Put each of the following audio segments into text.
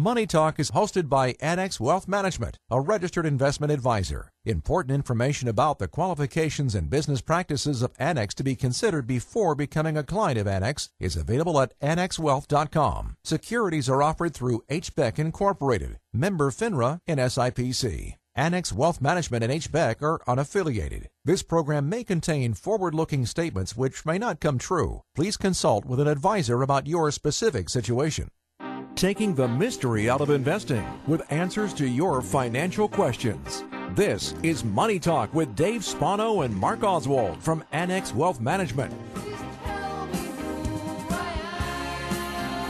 Money Talk is hosted by Annex Wealth Management, a registered investment advisor. Important information about the qualifications and business practices of Annex to be considered before becoming a client of Annex is available at annexwealth.com. Securities are offered through H. Beck Incorporated, member FINRA and SIPC. Annex Wealth Management and H. Beck are unaffiliated. This program may contain forward-looking statements which may not come true. Please consult with an advisor about your specific situation. Taking the mystery out of investing with answers to your financial questions. This is Money Talk with Dave Spano and Mark Oswald from Annex Wealth Management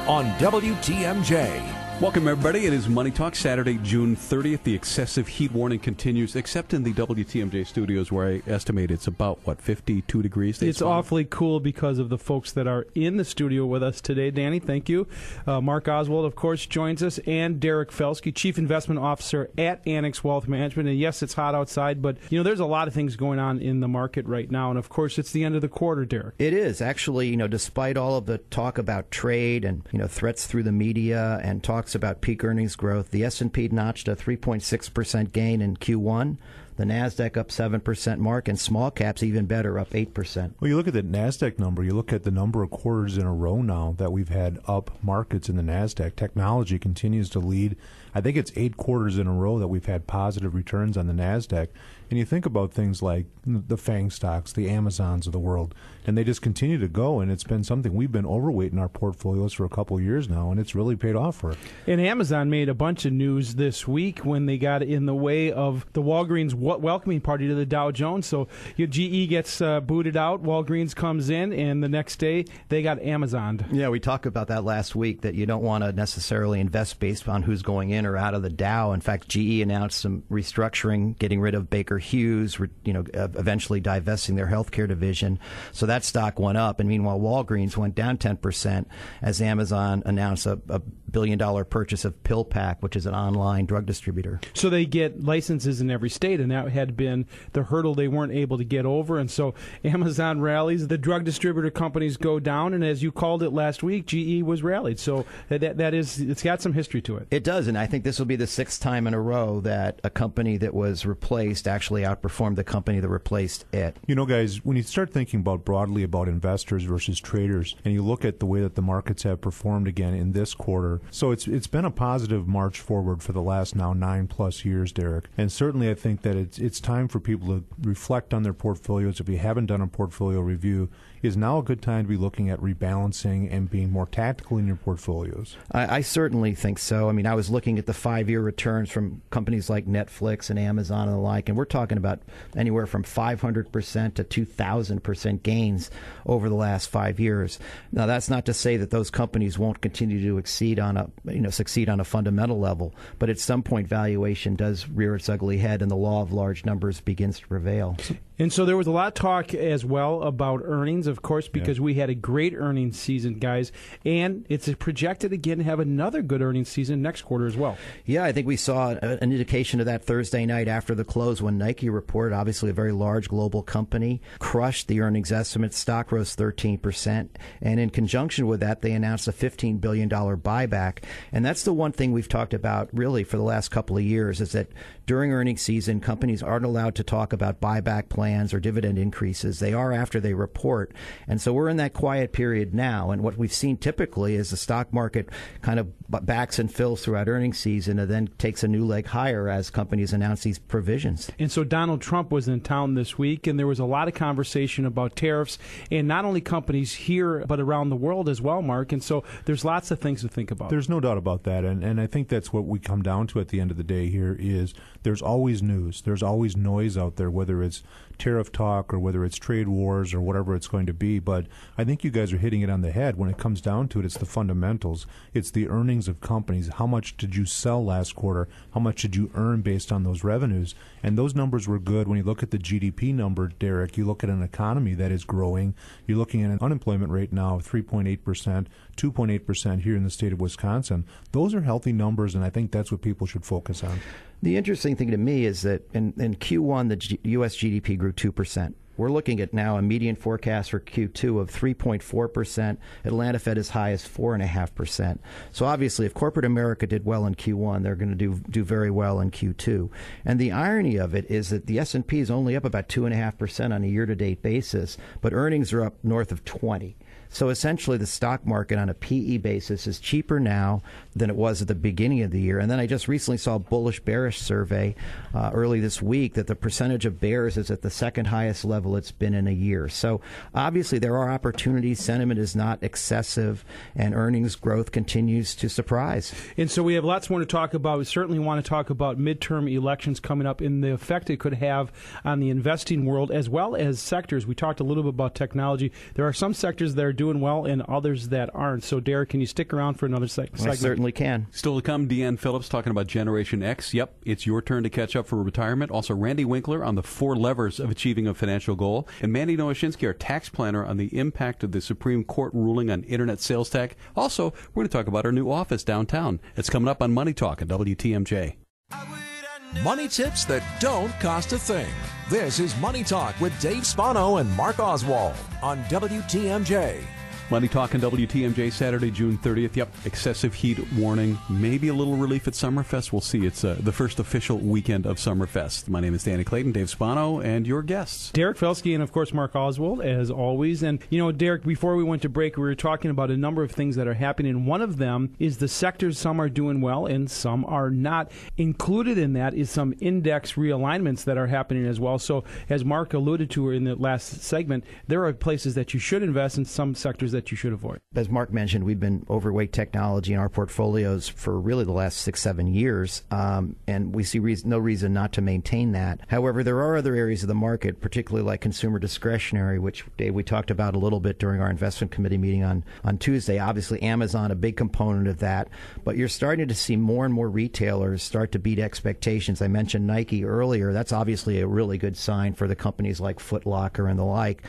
on WTMJ. Welcome, everybody. It is Money Talk, Saturday, June 30th. The excessive heat warning continues, except in the WTMJ studios, where I estimate it's about, what, 52 degrees? It's awfully cool because of the folks that are in the studio with us today. Danny, thank you. Mark Oswald, of course, joins us, and Derek Felsky, Chief Investment Officer at Annex Wealth Management. And, yes, it's hot outside, but, you know, there's a lot of things going on in the market right now. And, of course, it's the end of the quarter, Derek. It is. Actually, you know, despite all of the talk about trade and, you know, threats through the media and talks about peak earnings growth, the S&P notched a 3.6% gain in Q1. The NASDAQ up 7%, Mark, and small caps even better, up 8%. Well, you look at the NASDAQ number, you look at the number of quarters in a row now that we've had up markets in the NASDAQ. Technology continues to lead. I think it's 8 quarters in a row that we've had positive returns on the NASDAQ. And you think about things like the FANG stocks, the Amazons of the world, and they just continue to go, and it's been something we've been overweight in our portfolios for a couple of years now, and it's really paid off for it. And Amazon made a bunch of news this week when they got in the way of the Walgreens welcoming party to the Dow Jones. So your GE gets booted out, Walgreens comes in, and the next day they got Amazoned. Yeah, we talked about that last week, that you don't want to necessarily invest based on who's going in or out of the Dow. In fact, GE announced some restructuring, getting rid of Baker Hughes, you know, eventually divesting their healthcare division. So that stock went up, and meanwhile Walgreens went down 10% as Amazon announced a billion-dollar purchase of PillPack, which is an online drug distributor. So they get licenses in every state, and that had been the hurdle they weren't able to get over. And so Amazon rallies, the drug distributor companies go down, and as you called it last week, GE was rallied. So that is, it's got some history to it. It does, and I think this will be the 6th time in a row that a company that was replaced actually outperformed the company that replaced it. You know, guys, when you start thinking about broadly about investors versus traders, and you look at the way that the markets have performed again in this quarter, so it's been a positive march forward for the last now 9-plus years, Derek. And certainly I think that it's time for people to reflect on their portfolios. If you haven't done a portfolio review, is now a good time to be looking at rebalancing and being more tactical in your portfolios? I certainly think so. I mean, I was looking at the 5-year returns from companies like Netflix and Amazon and the like, and we're talking about anywhere from 500% to 2,000% gains over the last 5 years. Now, that's not to say that those companies won't continue to succeed on a fundamental level, but at some point valuation does rear its ugly head, and the law of large numbers begins to prevail. And so there was a lot of talk as well about earnings, of course, because we had a great earnings season, guys. And it's projected again to have another good earnings season next quarter as well. Yeah, I think we saw an indication of that Thursday night after the close when Nike reported, obviously a very large global company, crushed the earnings estimate. Stock rose 13%. And in conjunction with that, they announced a $15 billion buyback. And that's the one thing we've talked about really for the last couple of years, is that during earnings season, companies aren't allowed to talk about buyback plans or dividend increases. They are after they report. And so we're in that quiet period now. And what we've seen typically is the stock market kind of backs and fills throughout earnings season and then takes a new leg higher as companies announce these provisions. And so Donald Trump was in town this week, and there was a lot of conversation about tariffs, and not only companies here but around the world as well, Mark. And so there's lots of things to think about. There's no doubt about that. And I think that's what we come down to at the end of the day here is there's always news. There's always noise out there, whether it's tariff talk or whether it's trade wars or whatever it's going to be. But I think you guys are hitting it on the head. When it comes down to it, it's the fundamentals. It's the earnings of companies. How much did you sell last quarter? How much did you earn based on those revenues? And those numbers were good. When you look at the GDP number, Derek, you look at an economy that is growing. You're looking at an unemployment rate now of 3.8%, 2.8% here in the state of Wisconsin. Those are healthy numbers, and I think that's what people should focus on. The interesting thing to me is that in Q1, the U.S. GDP grew 2%. We're looking at now a median forecast for Q2 of 3.4%. Atlanta Fed as high as 4.5%. So obviously, if corporate America did well in Q1, they're going to do very well in Q2. And the irony of it is that the S&P is only up about 2.5% on a year-to-date basis, but earnings are up north of 20%. So essentially, the stock market on a PE basis is cheaper now than it was at the beginning of the year. And then I just recently saw a bullish-bearish survey early this week that the percentage of bears is at the second highest level it's been in a year. So obviously, there are opportunities. Sentiment is not excessive, and earnings growth continues to surprise. And so we have lots more to talk about. We certainly want to talk about midterm elections coming up and the effect it could have on the investing world as well as sectors. We talked a little bit about technology. There are some sectors that are doing well and others that aren't. So, Derek, can you stick around for another segment? I certainly can. Still to come, Deanne Phillips talking about Generation X. Yep, it's your turn to catch up for retirement. Also, Randy Winkler on the four levers of achieving a financial goal. And Mandy Nowashinsky, our tax planner, on the impact of the Supreme Court ruling on internet sales tax. Also, we're going to talk about our new office downtown. It's coming up on Money Talk at WTMJ. Money tips that don't cost a thing. This is Money Talk with Dave Spano and Mark Oswald on WTMJ. Money Talk on WTMJ Saturday, June 30th. Yep, excessive heat warning. Maybe a little relief at Summerfest. We'll see. It's the first official weekend of Summerfest. My name is Danny Clayton, Dave Spano, and your guests. Derek Felsky and, of course, Mark Oswald, as always. And, you know, Derek, before we went to break, we were talking about a number of things that are happening. One of them is the sectors. Some are doing well and some are not. Included in that is some index realignments that are happening as well. So, as Mark alluded to in the last segment, there are places that you should invest in, some sectors that you should avoid. As Mark mentioned, we've been overweight technology in our portfolios for really the last 6-7 years, and we see no reason not to maintain that. However, there are other areas of the market, particularly like consumer discretionary, which, Dave, we talked about a little bit during our investment committee meeting on Tuesday. Obviously, Amazon, a big component of that, but you're starting to see more and more retailers start to beat expectations. I mentioned Nike earlier. That's obviously a really good sign for the companies like Foot Locker and the like.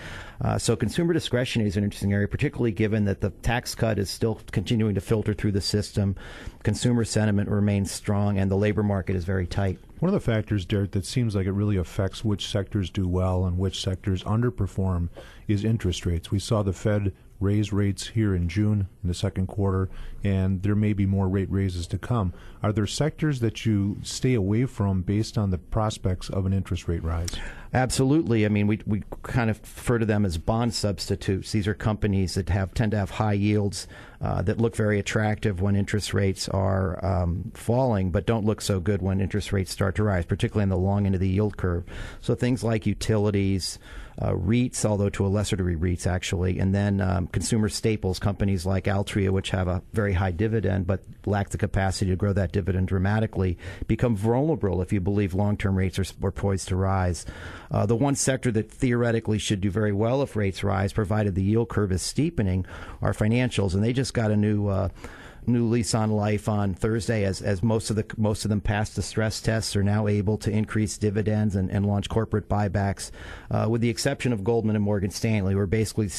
So consumer discretionary is an interesting area, particularly given that the tax cut is still continuing to filter through the system, consumer sentiment remains strong, and the labor market is very tight. One of the factors, Derek, that seems like it really affects which sectors do well and which sectors underperform is interest rates. We saw the Fed raise rates here in June in the second quarter, and there may be more rate raises to come. Are there sectors that you stay away from based on the prospects of an interest rate rise? Absolutely. I mean, we kind of refer to them as bond substitutes. These are companies that tend to have high yields that look very attractive when interest rates are falling, but don't look so good when interest rates start to rise, particularly in the long end of the yield curve. So things like utilities, REITs, although to a lesser degree REITs actually, and then consumer staples, companies like Altria, which have a very high dividend but lack the capacity to grow that dividend dramatically, become vulnerable if you believe long-term rates are poised to rise. The one sector that theoretically should do very well if rates rise, provided the yield curve is steepening, are financials, and they just got a new lease on life on Thursday as most of them passed the stress tests, are now able to increase dividends and launch corporate buybacks, with the exception of Goldman and Morgan Stanley, who were basically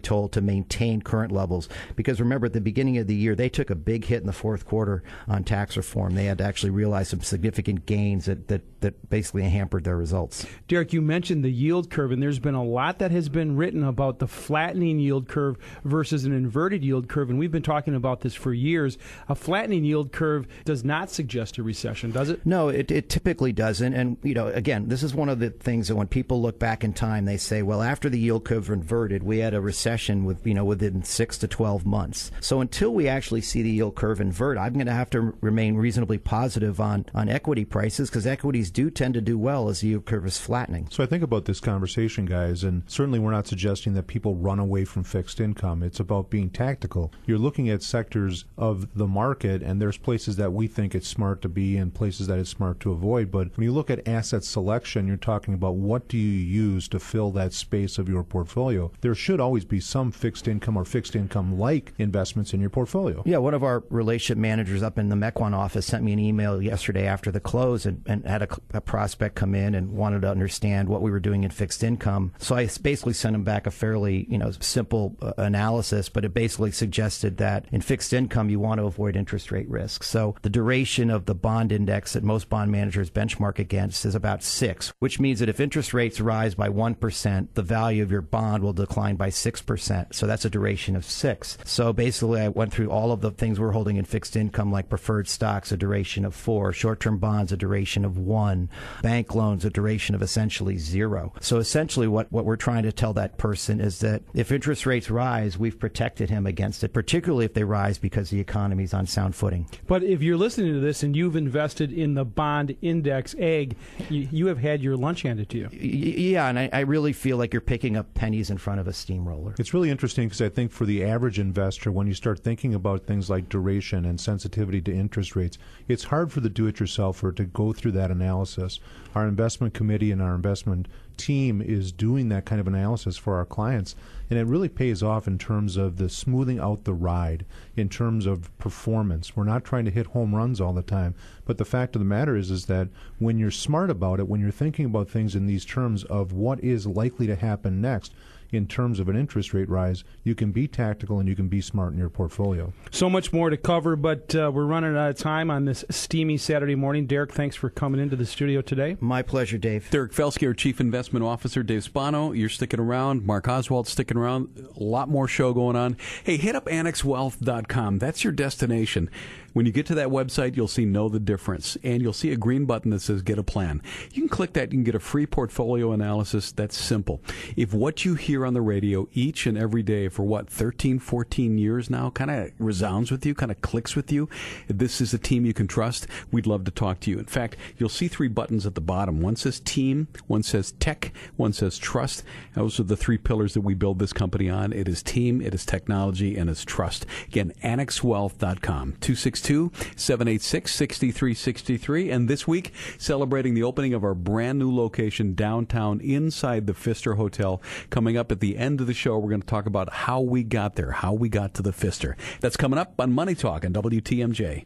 told to maintain current levels. Because remember, at the beginning of the year, they took a big hit in the fourth quarter on tax reform. They had to actually realize some significant gains that basically hampered their results. Derek, you mentioned the yield curve, and there's been a lot that has been written about the flattening yield curve versus an inverted yield curve, and we've been talking about this for years. A flattening yield curve does not suggest a recession, does it? No, it typically doesn't. And, you know, again, this is one of the things that when people look back in time, they say, well, after the yield curve inverted, we had a recession within 6 to 12 months. So until we actually see the yield curve invert, I'm going to have to remain reasonably positive on equity prices, because equities do tend to do well as the yield curve is flattening. So I think about this conversation, guys, and certainly we're not suggesting that people run away from fixed income. It's about being tactical. You're looking at sectors of the market, and there's places that we think it's smart to be and places that it's smart to avoid. But when you look at asset selection, you're talking about what do you use to fill that space of your portfolio. There should always be some fixed income or fixed income-like investments in your portfolio. Yeah, one of our relationship managers up in the Mequon office sent me an email yesterday after the close and had a prospect come in and wanted to understand what we were doing in fixed income. So I basically sent him back a fairly simple analysis, but it basically suggested that in fixed income, you want to avoid interest rate risk. So the duration of the bond index that most bond managers benchmark against is about 6, which means that if interest rates rise by 1%, the value of your bond will decline by 6%. So that's a duration of 6. So basically, I went through all of the things we're holding in fixed income, like preferred stocks, a duration of 4, short-term bonds, a duration of 1, bank loans, a duration of essentially 0. So essentially what we're trying to tell that person is that if interest rates rise, we've protected him against it, particularly if they rise because the economy's on sound footing. But if you're listening to this and you've invested in the bond index egg, you have had your lunch handed to you. Yeah, and I really feel like you're picking up pennies in front of a steamroller. It's really interesting because I think for the average investor, when you start thinking about things like duration and sensitivity to interest rates, it's hard for the do-it-yourselfer to go through that analysis. Our investment committee and our investment team is doing that kind of analysis for our clients, and it really pays off in terms of the smoothing out the ride, in terms of performance. We're not trying to hit home runs all the time, but the fact of the matter is that when you're smart about it, when you're thinking about things in these terms of what is likely to happen next, in terms of an interest rate rise, you can be tactical and you can be smart in your portfolio. So much more to cover, but we're running out of time on this steamy Saturday morning. Derek, thanks for coming into the studio today. My pleasure, Dave. Derek Felsky, our Chief Investment Officer. Dave Spano, you're sticking around. Mark Oswald, sticking around. A lot more show going on. Hey, hit up AnnexWealth.com. That's your destination. When you get to that website, you'll see Know the Difference, and you'll see a green button that says Get a Plan. You can click that. You can get a free portfolio analysis. That's simple. If what you hear on the radio each and every day for, what, 13, 14 years now, kind of resounds with you, kind of clicks with you, this is a team you can trust. We'd love to talk to you. In fact, you'll see 3 buttons at the bottom. One says Team, one says Tech, one says Trust. Those are the 3 pillars that we build this company on. It is team, it is technology, and it's trust. Again, AnnexWealth.com, 262-786-6363. And this week, celebrating the opening of our brand new location downtown inside the Pfister Hotel. Coming up at the end of the show, we're going to talk about how we got there, how we got to the Pfister. That's coming up on Money Talk on WTMJ.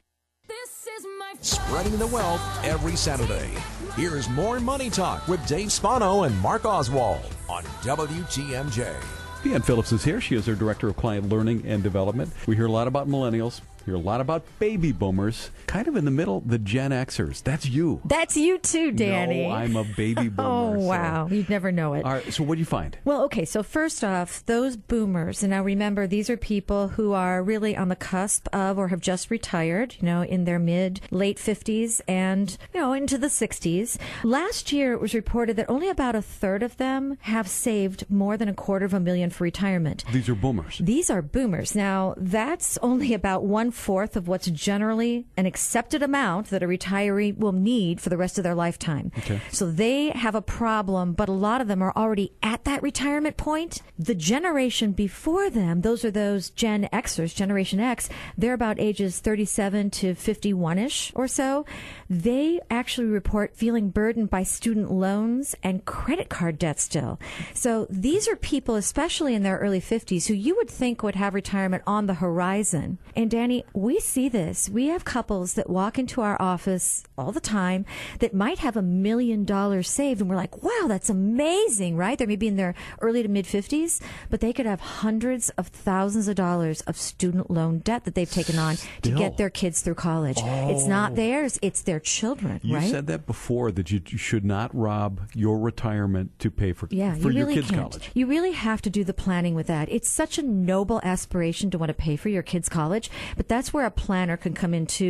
Spreading the wealth every Saturday. Here's more Money Talk with Dave Spano and Mark Oswald on WTMJ. Pam Phillips is here. She is our Director of Client Learning and Development. We hear a lot about millennials. Hear a lot about baby boomers, kind of in the middle, the Gen Xers. That's you. That's you too, Danny. No, I'm a baby boomer. Oh, wow. So. You'd never know it. All right, so what do you find? Well, okay, so first off, those boomers, and now remember, these are people who are really on the cusp of or have just retired, you know, in their mid, late 50s and, you know, into the 60s. Last year, it was reported that only about a third of them have saved more than $250,000 for retirement. These are boomers. These are boomers. Now, that's only about 1/4 of what's generally an accepted amount that a retiree will need for the rest of their lifetime. Okay. So they have a problem, but a lot of them are already at that retirement point. The generation before them, those are those Gen Xers, Generation X, they're about ages 37 to 51-ish or so. They actually report feeling burdened by student loans and credit card debt still. So these are people, especially in their early 50s, who you would think would have retirement on the horizon. And Danny, we see this. We have couples that walk into our office all the time that might have $1 million saved, and we're like, wow, that's amazing, right? They're maybe in their early to mid-50s, but they could have hundreds of thousands of dollars of student loan debt that they've taken on to get their kids through college. Oh. It's not theirs, it's their children, right? You said that before, that you should not rob your retirement to pay for you really your kids' college. You really have to do the planning with that. It's such a noble aspiration to want to pay for your kids' college, but that's where a planner can come in to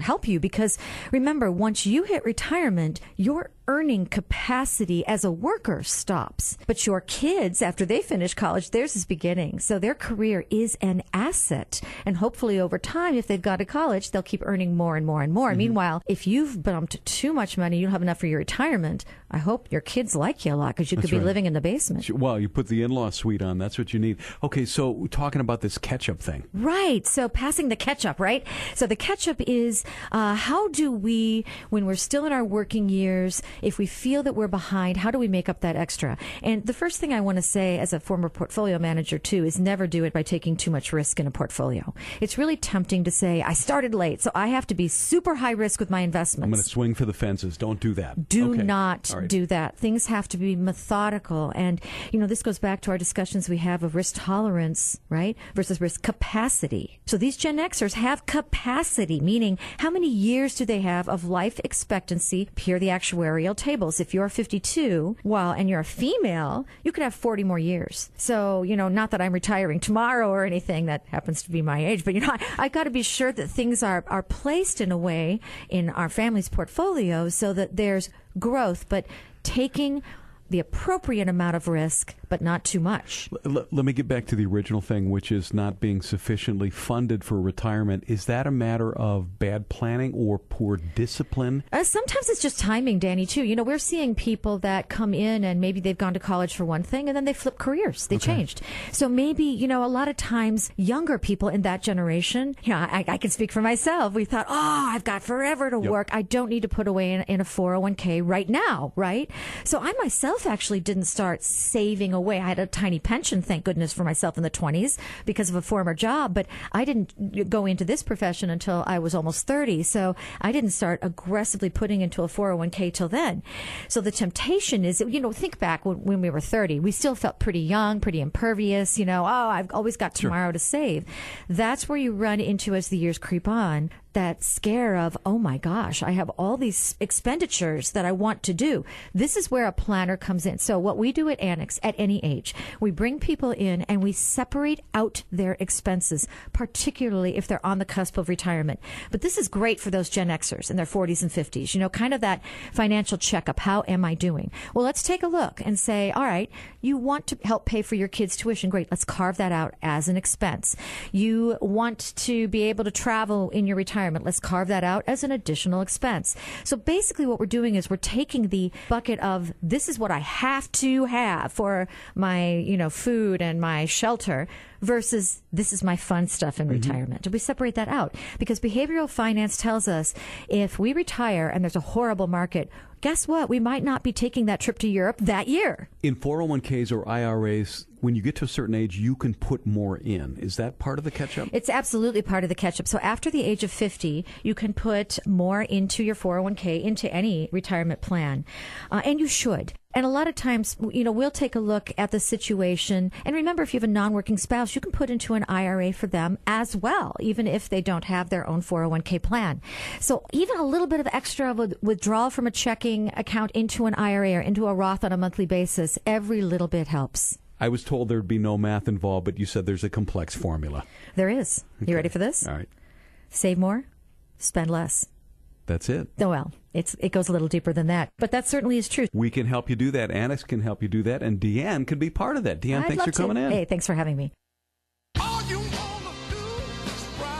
help you, because remember, once you hit retirement, your earning capacity as a worker stops. But your kids, after they finish college, theirs is beginning. So their career is an asset. And hopefully over time, if they've gone to college, they'll keep earning more and more and more. Mm-hmm. Meanwhile, if you've bumped too much money, you don't have enough for your retirement, I hope your kids like you a lot, because you could be living in the basement. Well, you put the in-law suite on. That's what you need. Okay, so talking about this catch-up thing. Right. So passing the catch-up, right? So the catch-up is how do we, when we're still in our working years, If we feel that we're behind, how do we make up that extra? And the first thing I want to say as a former portfolio manager, too, is never do it by taking too much risk in a portfolio. It's really tempting to say, I started late, so I have to be super high risk with my investments. I'm going to swing for the fences. Don't do that. Do not do that. Things have to be methodical. And, you know, this goes back to our discussions we have of risk tolerance, right, versus risk capacity. So these Gen Xers have capacity, meaning how many years do they have of life expectancy per the actuarial tables? If you're 52 and you're a female, you could have 40 more years. So, you know, not that I'm retiring tomorrow or anything. That happens to be my age. But, you know, I've got to be sure that things are placed in a way in our family's portfolios so that there's growth, but taking the appropriate amount of risk, but not too much. Let me get back to the original thing, which is not being sufficiently funded for retirement. Is that a matter of bad planning or poor discipline? Sometimes it's just timing, Danny, too. You know, we're seeing people that come in and maybe they've gone to college for one thing and then they flip careers. They changed. So maybe, you know, a lot of times younger people in that generation, you know, I can speak for myself. We thought, oh, I've got forever to work. I don't need to put away in a 401k right now, right? So I myself actually didn't start saving away. I had a tiny pension, thank goodness for myself, in the 20s because of a former job, but I didn't go into this profession until I was almost 30, so I didn't start aggressively putting into a 401k till then. So the temptation is, you know, think back when we were 30, we still felt pretty young, pretty impervious, you know, oh, I've always got tomorrow to save. That's where you run into, as the years creep on, that scare of, oh my gosh, I have all these expenditures that I want to do. This is where a planner comes in. So what we do at Annex, at any age, we bring people in and we separate out their expenses, particularly if they're on the cusp of retirement. But this is great for those Gen Xers in their 40s and 50s, you know, kind of that financial checkup. How am I doing? Well, let's take a look and say, all right, you want to help pay for your kids' tuition. Great. Let's carve that out as an expense. You want to be able to travel in your retirement. Let's carve that out as an additional expense. So basically what we're doing is we're taking the bucket of this is what I have to have for my, you know, food and my shelter versus this is my fun stuff in retirement. We separate that out because behavioral finance tells us if we retire and there's a horrible market, guess what? We might not be taking that trip to Europe that year. In 401ks or IRAs, when you get to a certain age, you can put more in. Is that part of the catch-up? It's absolutely part of the catch-up. So after the age of 50, you can put more into your 401k, into any retirement plan, and you should. And a lot of times, you know, we'll take a look at the situation. And remember, if you have a non-working spouse, you can put into an IRA for them as well, even if they don't have their own 401k plan. So even a little bit of extra withdrawal from a checking account into an IRA or into a Roth on a monthly basis, every little bit helps. I was told there'd be no math involved, but you said there's a complex formula. There is. Okay. You ready for this? All right. Save more, spend less. That's it. Oh, well. It goes a little deeper than that, but that certainly is true. We can help you do that. Annex can help you do that, and Deanne could be part of that. Deanne, thanks for coming in. Hey, thanks for having me.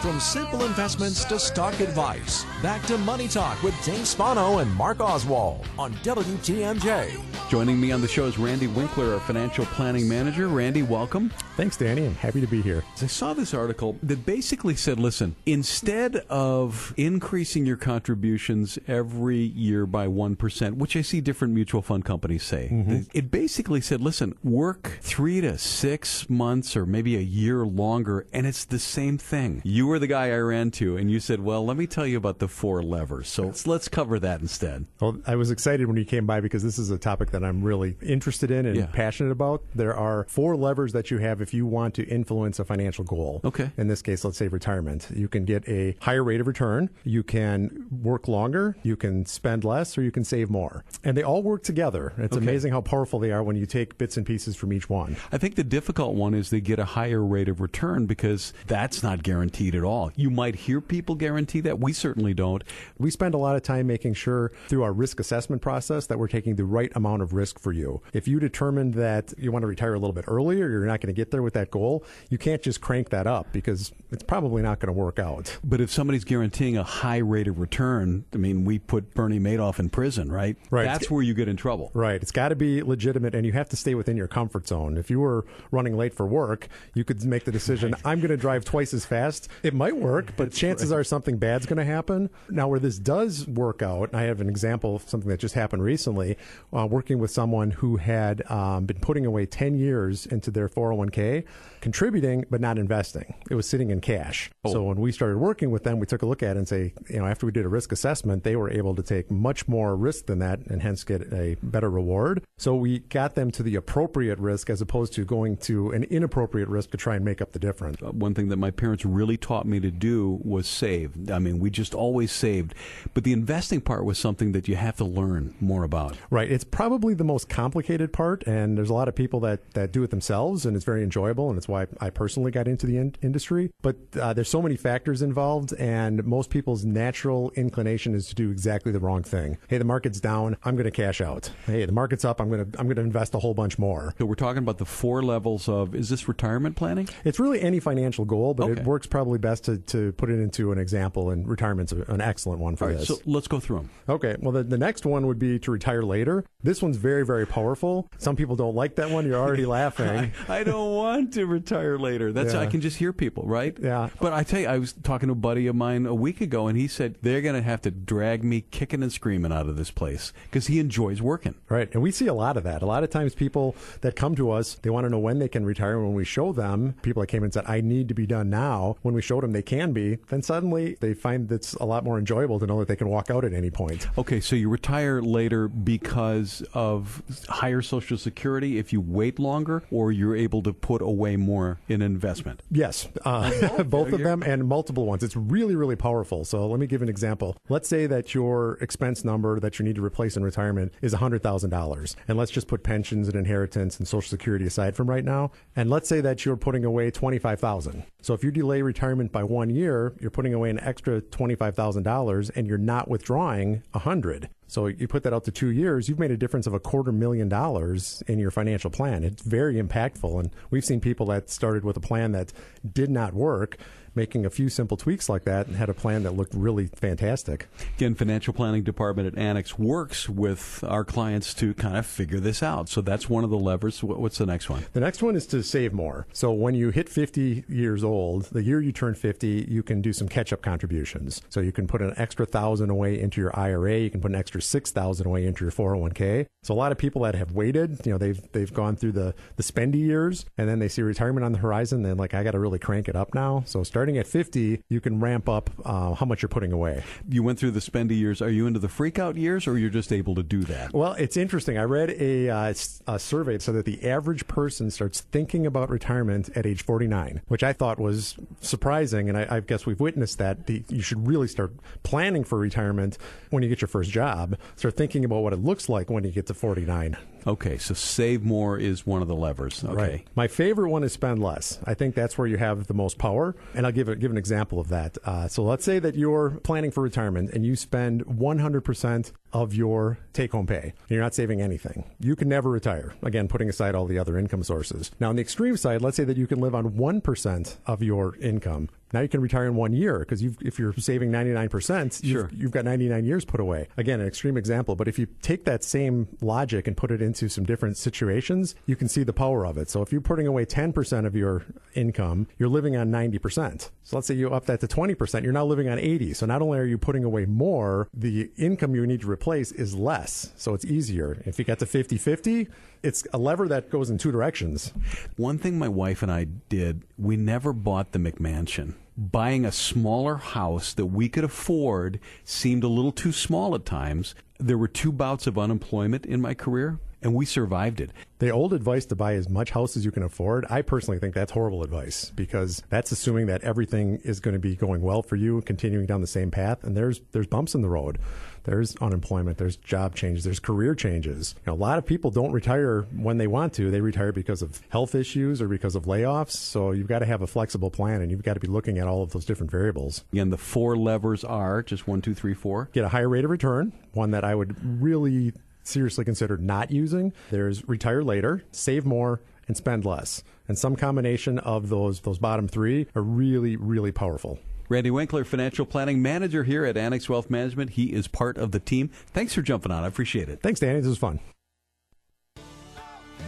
From simple investments to stock advice, back to Money Talk with Dave Spano and Mark Oswald on WTMJ. Joining me on the show is Randy Winkler, our financial planning manager. Randy, welcome. Thanks, Danny. I'm happy to be here. I saw this article that basically said, listen, instead of increasing your contributions every year by 1%, which I see different mutual fund companies say, it basically said, listen, work 3 to 6 months or maybe a year longer, and it's the same thing. You were the guy I ran to, and you said, well, let me tell you about the 4 levers. So let's cover that instead. Well, I was excited when you came by because this is a topic that I'm really interested in and passionate about. There are 4 levers that you have if you want to influence a financial goal. Okay. In this case, let's say retirement. You can get a higher rate of return. You can work longer. You can spend less, or you can save more. And they all work together. It's amazing how powerful they are when you take bits and pieces from each one. I think the difficult one is they get a higher rate of return because that's not guaranteed at all. You might hear people guarantee that. We certainly don't. We spend a lot of time making sure through our risk assessment process that we're taking the right amount of risk for you. If you determine that you want to retire a little bit earlier, you're not going to get there with that goal, you can't just crank that up because it's probably not going to work out. But if somebody's guaranteeing a high rate of return, I mean, we put Bernie Madoff in prison, right? Right. That's where you get in trouble. Right. It's got to be legitimate, and you have to stay within your comfort zone. If you were running late for work, you could make the decision, I'm going to drive twice as fast. It might work, but chances are something bad's going to happen. Now, where this does work out, and I have an example of something that just happened recently, working with someone who had been putting away 10 years into their 401k, contributing but not investing. It was sitting in cash. Oh. So when we started working with them, we took a look at it and say, you know, after we did a risk assessment, they were able to take much more risk than that and hence get a better reward. So we got them to the appropriate risk as opposed to going to an inappropriate risk to try and make up the difference. One thing that my parents really taught me to do was save. I mean, we just always saved. But the investing part was something that you have to learn more about. Right. It's probably the most complicated part, and there's a lot of people that do it themselves, and it's very enjoyable, and it's why I personally got into the industry. But there's so many factors involved, and most people's natural inclination is to do exactly the wrong thing. Hey, the market's down. I'm going to cash out. Hey, the market's up. I'm going to invest a whole bunch more. So we're talking about the four levels of, is this retirement planning? It's really any financial goal, but okay. It works probably best to put it into an example, and retirement's an excellent one for this. So let's go through them. Okay. Well, the next one would be to retire later. This one's very, very powerful. Some people don't like that one. You're already laughing. I don't want to retire later. That's I can just hear people, right? Yeah. But I tell you, I was talking to a buddy of mine a week ago, and he said, they're going to have to drag me kicking and screaming out of this place because he enjoys working. Right. And we see a lot of that. A lot of times people that come to us, they want to know when they can retire. When we show them, people that came and said, I need to be done now, when we showed them they can be, then suddenly they find it's a lot more enjoyable to know that they can walk out at any point. Okay, so you retire later because of higher Social Security if you wait longer, or you're able to put away more in investment? Yes, both of them and multiple ones. It's really, really powerful. So let me give an example. Let's say that your expense number that you need to replace in retirement is $100,000. And let's just put pensions and inheritance and Social Security aside from right now. And let's say that you're putting away $25,000. So if you delay retirement by 1 year, you're putting away an extra $25,000 and you're not withdrawing $100,000. So you put that out to 2 years, you've made a difference of $250,000 in your financial plan. It's very impactful. And we've seen people that started with a plan that did not work, making a few simple tweaks like that, and had a plan that looked really fantastic. Again, financial planning department at Annex works with our clients to kind of figure this out. So that's one of the levers. What's the next one? The next one is to save more. So when you hit 50 years old, the year you turn 50, you can do some catch-up contributions. So you can put an extra $1,000 away into your IRA. You can put an extra $6,000 away into your 401k. So a lot of people that have waited, you know, they've gone through the spendy years, and then they see retirement on the horizon. They're like, I got to really crank it up now. So starting at 50, you can ramp up how much you're putting away. You went through the spendy years. Are you into the freak-out years, or you're just able to do that? Well, it's interesting. I read a survey so that the average person starts thinking about retirement at age 49, which I thought was surprising, and I guess we've witnessed that. You should really start planning for retirement when you get your first job. Start thinking about what it looks like when you get to 49. Okay, so save more is one of the levers. Okay. Right. My favorite one is spend less. I think that's where you have the most power, and I'll give an example of that. So let's say that you're planning for retirement and you spend 100% of your take-home pay, and you're not saving anything. You can never retire, again, putting aside all the other income sources. Now, on the extreme side, let's say that you can live on 1% of your income. Now you can retire in 1 year because if you're saving 99%, you've got 99 years put away. Again, an extreme example, but if you take that same logic and put it into some different situations, you can see the power of it. So if you're putting away 10% of your income, you're living on 90%. So let's say you up that to 20%, you're now living on 80%. So not only are you putting away more, the income you need to replace is less. So it's easier. If you get to 50-50, it's a lever that goes in two directions. One thing my wife and I did, we never bought the McMansion. Buying a smaller house that we could afford seemed a little too small at times. There were 2 bouts of unemployment in my career, and we survived it. The old advice to buy as much house as you can afford, I personally think that's horrible advice, because that's assuming that everything is going to be going well for you and continuing down the same path. And there's bumps in the road. There's unemployment, there's job changes, there's career changes. You know, a lot of people don't retire when they want to. They retire because of health issues or because of layoffs. So you've got to have a flexible plan, and you've got to be looking at all of those different variables. Again, the 4 levers are just 1, 2, 3, 4. Get a higher rate of return, one that I would really seriously consider not using. There's retire later, save more, and spend less. And some combination of those bottom 3 are really, really powerful. Randy Winkler, Financial Planning Manager here at Annex Wealth Management. He is part of the team. Thanks for jumping on. I appreciate it. Thanks, Danny. This was fun.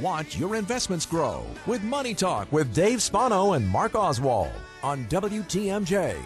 Watch your investments grow with Money Talk with Dave Spano and Mark Oswald. on WTMJ.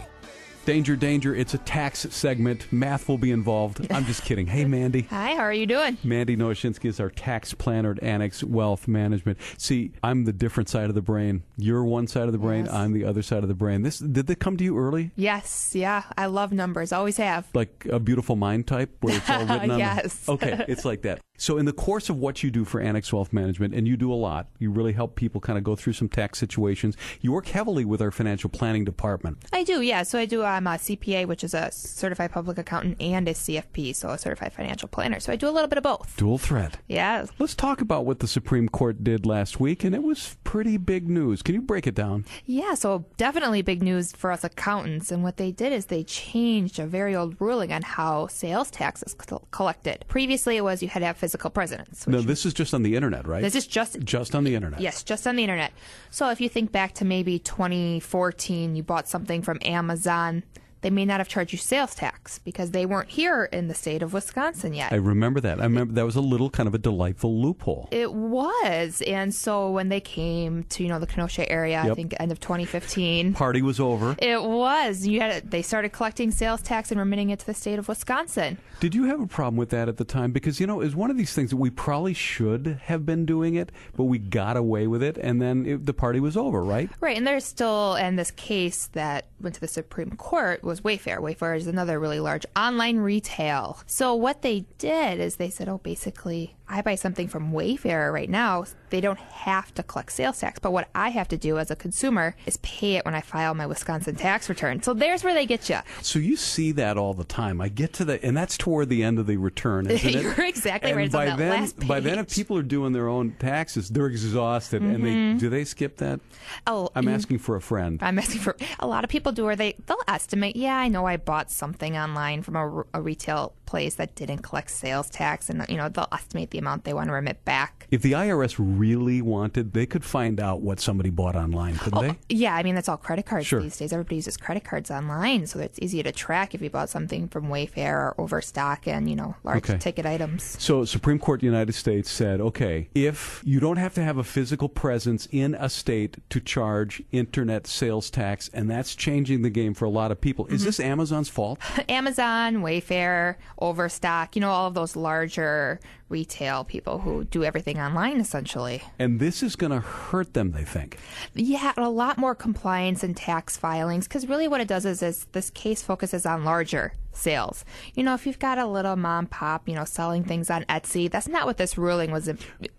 Danger, danger. It's a tax segment. Math will be involved. I'm just kidding. Hey, Mandy. Hi, how are you doing? Mandy Nowashinsky is our tax planner at Annex Wealth Management. See, I'm the different side of the brain. You're one side of the brain. Yes. I'm the other side of the brain. Did they come to you early? Yes. Yeah. I love numbers. Always have. Like a beautiful mind type where it's all written on Yes. Okay. It's like that. So in the course of what you do for Annex Wealth Management, and you do a lot, you really help people kind of go through some tax situations. You work heavily with our financial planning department. I do, yeah. So I do, I'm a CPA, which is a certified public accountant, and a CFP, so a certified financial planner. So I do a little bit of both. Dual threat. Yeah. Let's talk about what the Supreme Court did last week, and it was pretty big news. Can you break it down? Yeah, so definitely big news for us accountants. And what they did is they changed a very old ruling on how sales tax is collected. Previously, it was you had to have physical presence. No, this is just on the internet, right? This is just on the internet. Yes, just on the internet. So if you think back to maybe 2014, you bought something from Amazon. They may not have charged you sales tax because they weren't here in the state of Wisconsin yet. I remember that. I remember that was a little kind of a delightful loophole. It was. And so when they came to, the Kenosha area, yep. I think end of 2015. Party was over. It was. They started collecting sales tax and remitting it to the state of Wisconsin. Did you have a problem with that at the time? Because, it was one of these things that we probably should have been doing it, but we got away with it, and then the party was over, right? Right. And there's still, and this case that went to the Supreme Court was Wayfair. Wayfair is another really large online retail. So what they did is they said, basically, I buy something from Wayfair right now. They don't have to collect sales tax. But what I have to do as a consumer is pay it when I file my Wisconsin tax return. So there's where they get you. So you see that all the time. I get to and that's toward the end of the return, isn't it? You're exactly right. It's on that last page. By then, if people are doing their own taxes, they're exhausted. Mm-hmm. And do they skip that? Oh, I'm asking for a friend. I'm asking for a lot of people do, or they'll estimate. Yeah, I know I bought something online from a retail place that didn't collect sales tax, and they'll estimate the amount they want to remit back. If the IRS really wanted, they could find out what somebody bought online, couldn't they? Yeah, that's all credit cards these days. Everybody uses credit cards online, so it's easy to track if you bought something from Wayfair or Overstock and, large ticket items. So Supreme Court United States said, okay, if you don't have to have a physical presence in a state to charge internet sales tax, and that's changing the game for a lot of people. Is this Amazon's fault? Amazon, Wayfair, Overstock, all of those larger retail people who do everything online, essentially. And this is going to hurt them, they think. Yeah, a lot more compliance and tax filings, because really what it does is this case focuses on larger sales. If you've got a little mom pop, selling things on Etsy, that's not what this ruling was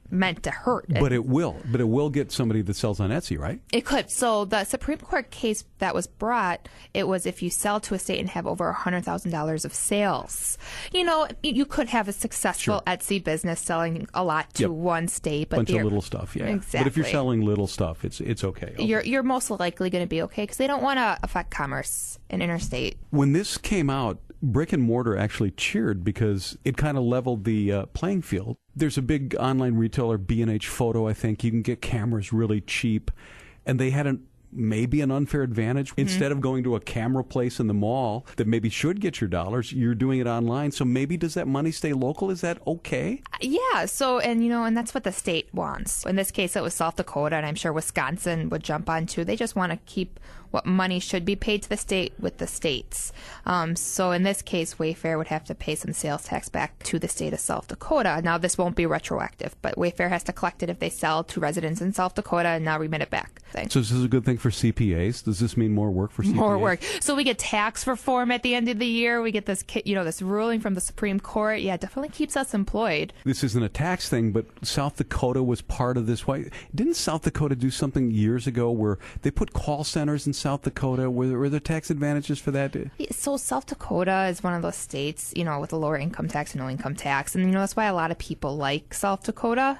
meant to hurt. But it will get somebody that sells on Etsy, right? It could. So the Supreme Court case that was brought, it was if you sell to a state and have over $100,000 of sales. You could have a successful Etsy business selling a lot to one state, but bunch of little stuff, yeah. Exactly. But if you're selling little stuff, it's okay. You're most likely going to be okay because they don't want to affect commerce in interstate. When this came out, brick and mortar actually cheered because it kind of leveled the playing field. There's a big online retailer, B and H Photo, I think. You can get cameras really cheap, and they had maybe an unfair advantage. Mm-hmm. Instead of going to a camera place in the mall that maybe should get your dollars, you're doing it online. So maybe does that money stay local? Is that okay? Yeah. So and that's what the state wants. In this case, it was South Dakota, and I'm sure Wisconsin would jump on too. They just want to keep what money should be paid to the state with the states. So in this case, Wayfair would have to pay some sales tax back to the state of South Dakota. Now, this won't be retroactive, but Wayfair has to collect it if they sell to residents in South Dakota and now remit it back. So this is a good thing for CPAs. Does this mean more work for CPAs? More work. So we get tax reform at the end of the year. We get this, this ruling from the Supreme Court. Yeah, it definitely keeps us employed. This isn't a tax thing, but South Dakota was part of this. Why didn't South Dakota do something years ago where they put call centers in South Dakota? Were there tax advantages for that? So South Dakota is one of those states, with a lower income tax and no income tax. And, that's why a lot of people like South Dakota.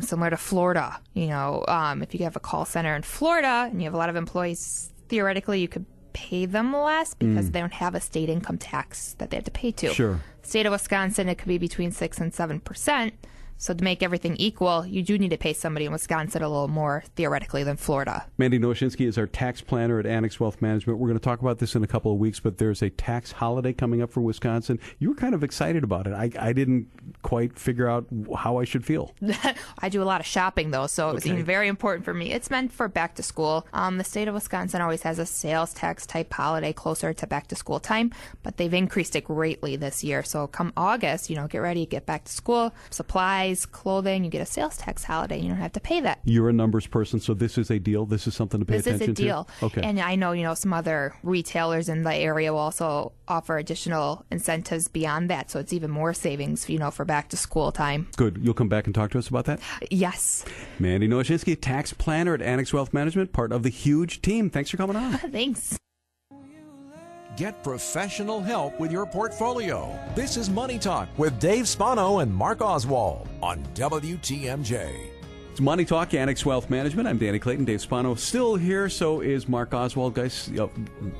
Similar to Florida, if you have a call center in Florida and you have a lot of employees, theoretically you could pay them less because they don't have a state income tax that they have to pay to. Sure. State of Wisconsin, it could be between 6 and 7%. So to make everything equal, you do need to pay somebody in Wisconsin a little more, theoretically, than Florida. Mandy Nowashinsky is our tax planner at Annex Wealth Management. We're going to talk about this in a couple of weeks, but there's a tax holiday coming up for Wisconsin. You were kind of excited about it. I didn't quite figure out how I should feel. I do a lot of shopping, though, so it was even very important for me. It's meant for back to school. The state of Wisconsin always has a sales tax type holiday closer to back to school time, but they've increased it greatly this year. So come August, you know, get ready, get back to school, supplies, clothing, you get a sales tax holiday. You don't have to pay that. You're a numbers person, so this is a deal. This is something to pay attention to. This is a deal. Okay. And I know, you know, some other retailers in the area will also offer additional incentives beyond that, so it's even more savings, you know, for back to school time. Good. You'll come back and talk to us about that? Yes. Mandy Nowashinsky, tax planner at Annex Wealth Management, part of the huge team. Thanks for coming on. Thanks. Get professional help with your portfolio. This is Money Talk with Dave Spano and Mark Oswald on WTMJ. It's Money Talk, Annex Wealth Management. I'm Danny Clayton. Dave Spano still here. So is Mark Oswald. Guys, oh,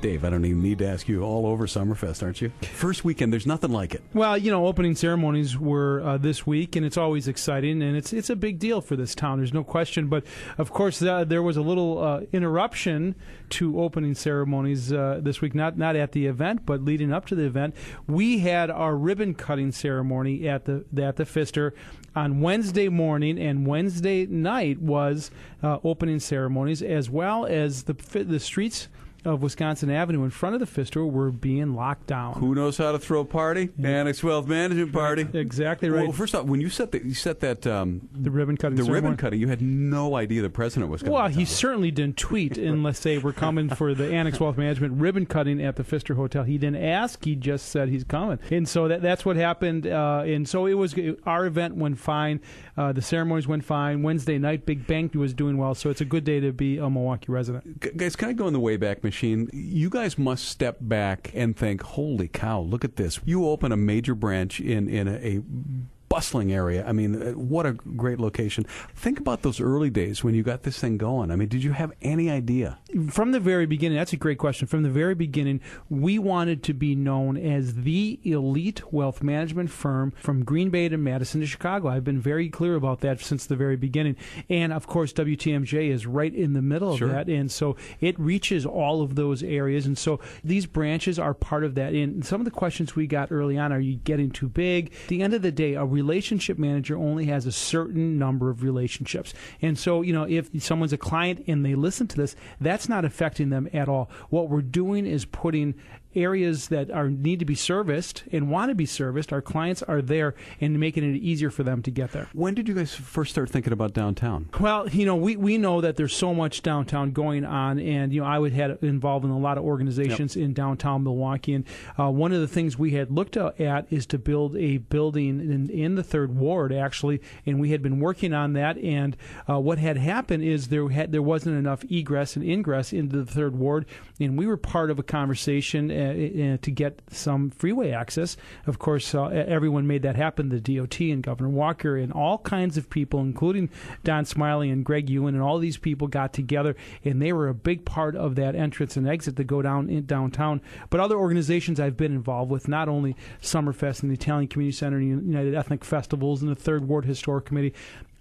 Dave, I don't even need to ask you. All over Summerfest, aren't you? First weekend, there's nothing like it. Well, you know, opening ceremonies were this week, and it's always exciting, and it's a big deal for this town. There's no question. But, of course, there was a little interruption to opening ceremonies this week, not at the event, but leading up to the event. We had our ribbon-cutting ceremony at the Pfister on Wednesday morning, and Wednesday night was opening ceremonies, as well as the streets of Wisconsin Avenue in front of the Pfister were being locked down. Who knows how to throw a party? Yeah. Annex Wealth Management party. Exactly right. Well, first off, when you set that the ribbon cutting, you had no idea the president was coming. Well, he certainly didn't tweet unless they were coming for the Annex Wealth Management ribbon cutting at the Pfister Hotel. He didn't ask; he just said he's coming, and so that's what happened. And so it was our event went fine. The ceremonies went fine. Wednesday night, Big Bank was doing well, so it's a good day to be a Milwaukee resident. Guys, can I go in the way back machine? You guys must step back and think, holy cow, look at this. You open a major branch in a bustling area. I mean, what a great location. Think about those early days when you got this thing going. I mean, did you have any idea? From the very beginning, that's a great question. From the very beginning, we wanted to be known as the elite wealth management firm from Green Bay to Madison to Chicago. I've been very clear about that since the very beginning. And, of course, WTMJ is right in the middle of that. And so it reaches all of those areas. And so these branches are part of that. And some of the questions we got early on, are you getting too big? At the end of the day, are we relationship manager only has a certain number of relationships. And so, you know, if someone's a client and they listen to this, that's not affecting them at all. What we're doing is putting areas that need to be serviced and want to be serviced. Our clients are there and making it easier for them to get there. When did you guys first start thinking about downtown? Well, you know, we know that there's so much downtown going on, and, you know, I had involved in a lot of organizations in downtown Milwaukee, and one of the things we had looked at is to build a building in the Third Ward, actually, and we had been working on that, and what had happened is there wasn't enough egress and ingress into the Third Ward, and we were part of a conversation to get some freeway access. Of course, everyone made that happen, the DOT and Governor Walker and all kinds of people, including Don Smiley and Greg Ewan, and all these people got together, and they were a big part of that entrance and exit to go down in downtown. But other organizations I've been involved with, not only Summerfest and the Italian Community Center and United Ethnic Festivals and the Third Ward Historic Committee,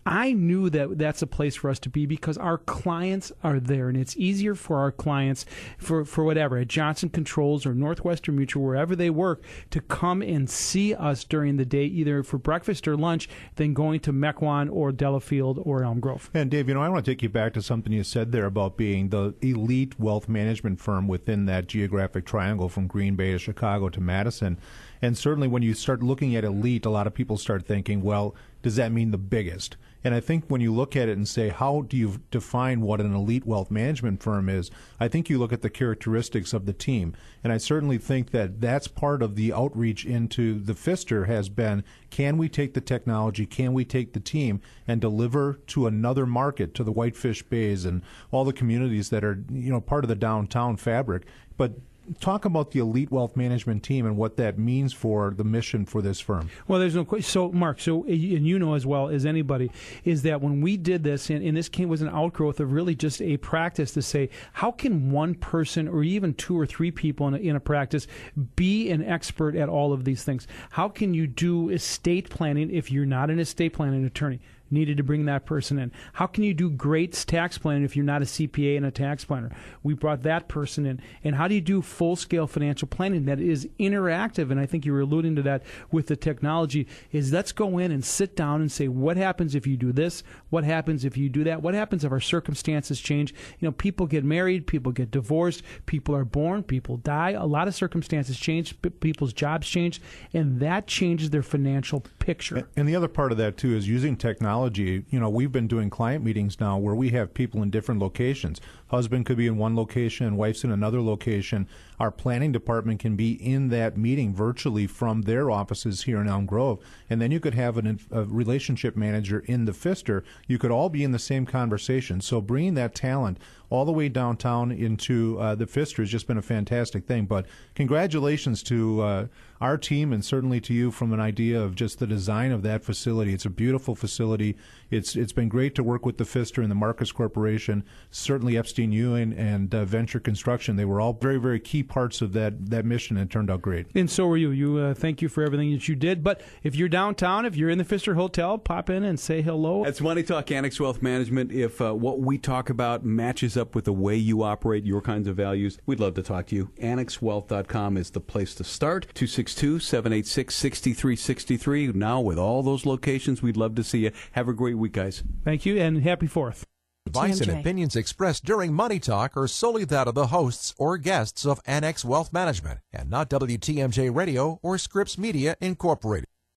I knew that that's a place for us to be because our clients are there, and it's easier for our clients for whatever, at Johnson Controls or Northwestern Mutual, wherever they work, to come and see us during the day, either for breakfast or lunch, than going to Mequon or Delafield or Elm Grove. And Dave, you know, I want to take you back to something you said there about being the elite wealth management firm within that geographic triangle from Green Bay to Chicago to Madison. And certainly when you start looking at elite, a lot of people start thinking, well, does that mean the biggest? And I think when you look at it and say, how do you define what an elite wealth management firm is, I think you look at the characteristics of the team. And I certainly think that that's part of the outreach into the Pfister has been, can we take the technology, can we take the team and deliver to another market, to the Whitefish Bays and all the communities that are, you know, part of the downtown fabric. But talk about the elite wealth management team and what that means for the mission for this firm. Well, there's no question. So, Mark, and you know as well as anybody, is that when we did this, and this was an outgrowth of really just a practice to say, how can one person or even two or three people in a practice be an expert at all of these things? How can you do estate planning if you're not an estate planning attorney? needed to bring that person in. How can you do great tax planning if you're not a CPA and a tax planner? We brought that person in. And how do you do full-scale financial planning that is interactive? And I think you were alluding to that with the technology, is let's go in and sit down and say, what happens if you do this? What happens if you do that? What happens if our circumstances change? You know, people get married, people get divorced, people are born, people die. A lot of circumstances change, people's jobs change, and that changes their financial picture. And the other part of that, too, is using technology. You know, we've been doing client meetings now where we have people in different locations. Husband could be in one location, wife's in another location. Our planning department can be in that meeting virtually from their offices here in Elm Grove. And then you could have a relationship manager in the Pfister. You could all be in the same conversation. So bringing that talent all the way downtown into the Pfister has just been a fantastic thing. But congratulations to our team and certainly to you from an idea of just the design of that facility. It's a beautiful facility. It's been great to work with the Pfister and the Marcus Corporation, certainly Epstein Ewing and Venture Construction. They were all very, very key parts of that mission, and it turned out great. And so were you. Thank you for everything that you did. But if you're downtown, if you're in the Pfister Hotel, pop in and say hello. That's Money Talk, Annex Wealth Management. If what we talk about matches up with the way you operate, your kinds of values, we'd love to talk to you. AnnexWealth.com is the place to start. 262-786-6363. Now with all those locations, we'd love to see you. Have a great week, guys. Thank you, and happy 4th. Advice and opinions expressed during Money Talk are solely that of the hosts or guests of Annex Wealth Management and not WTMJ Radio or Scripps Media Incorporated.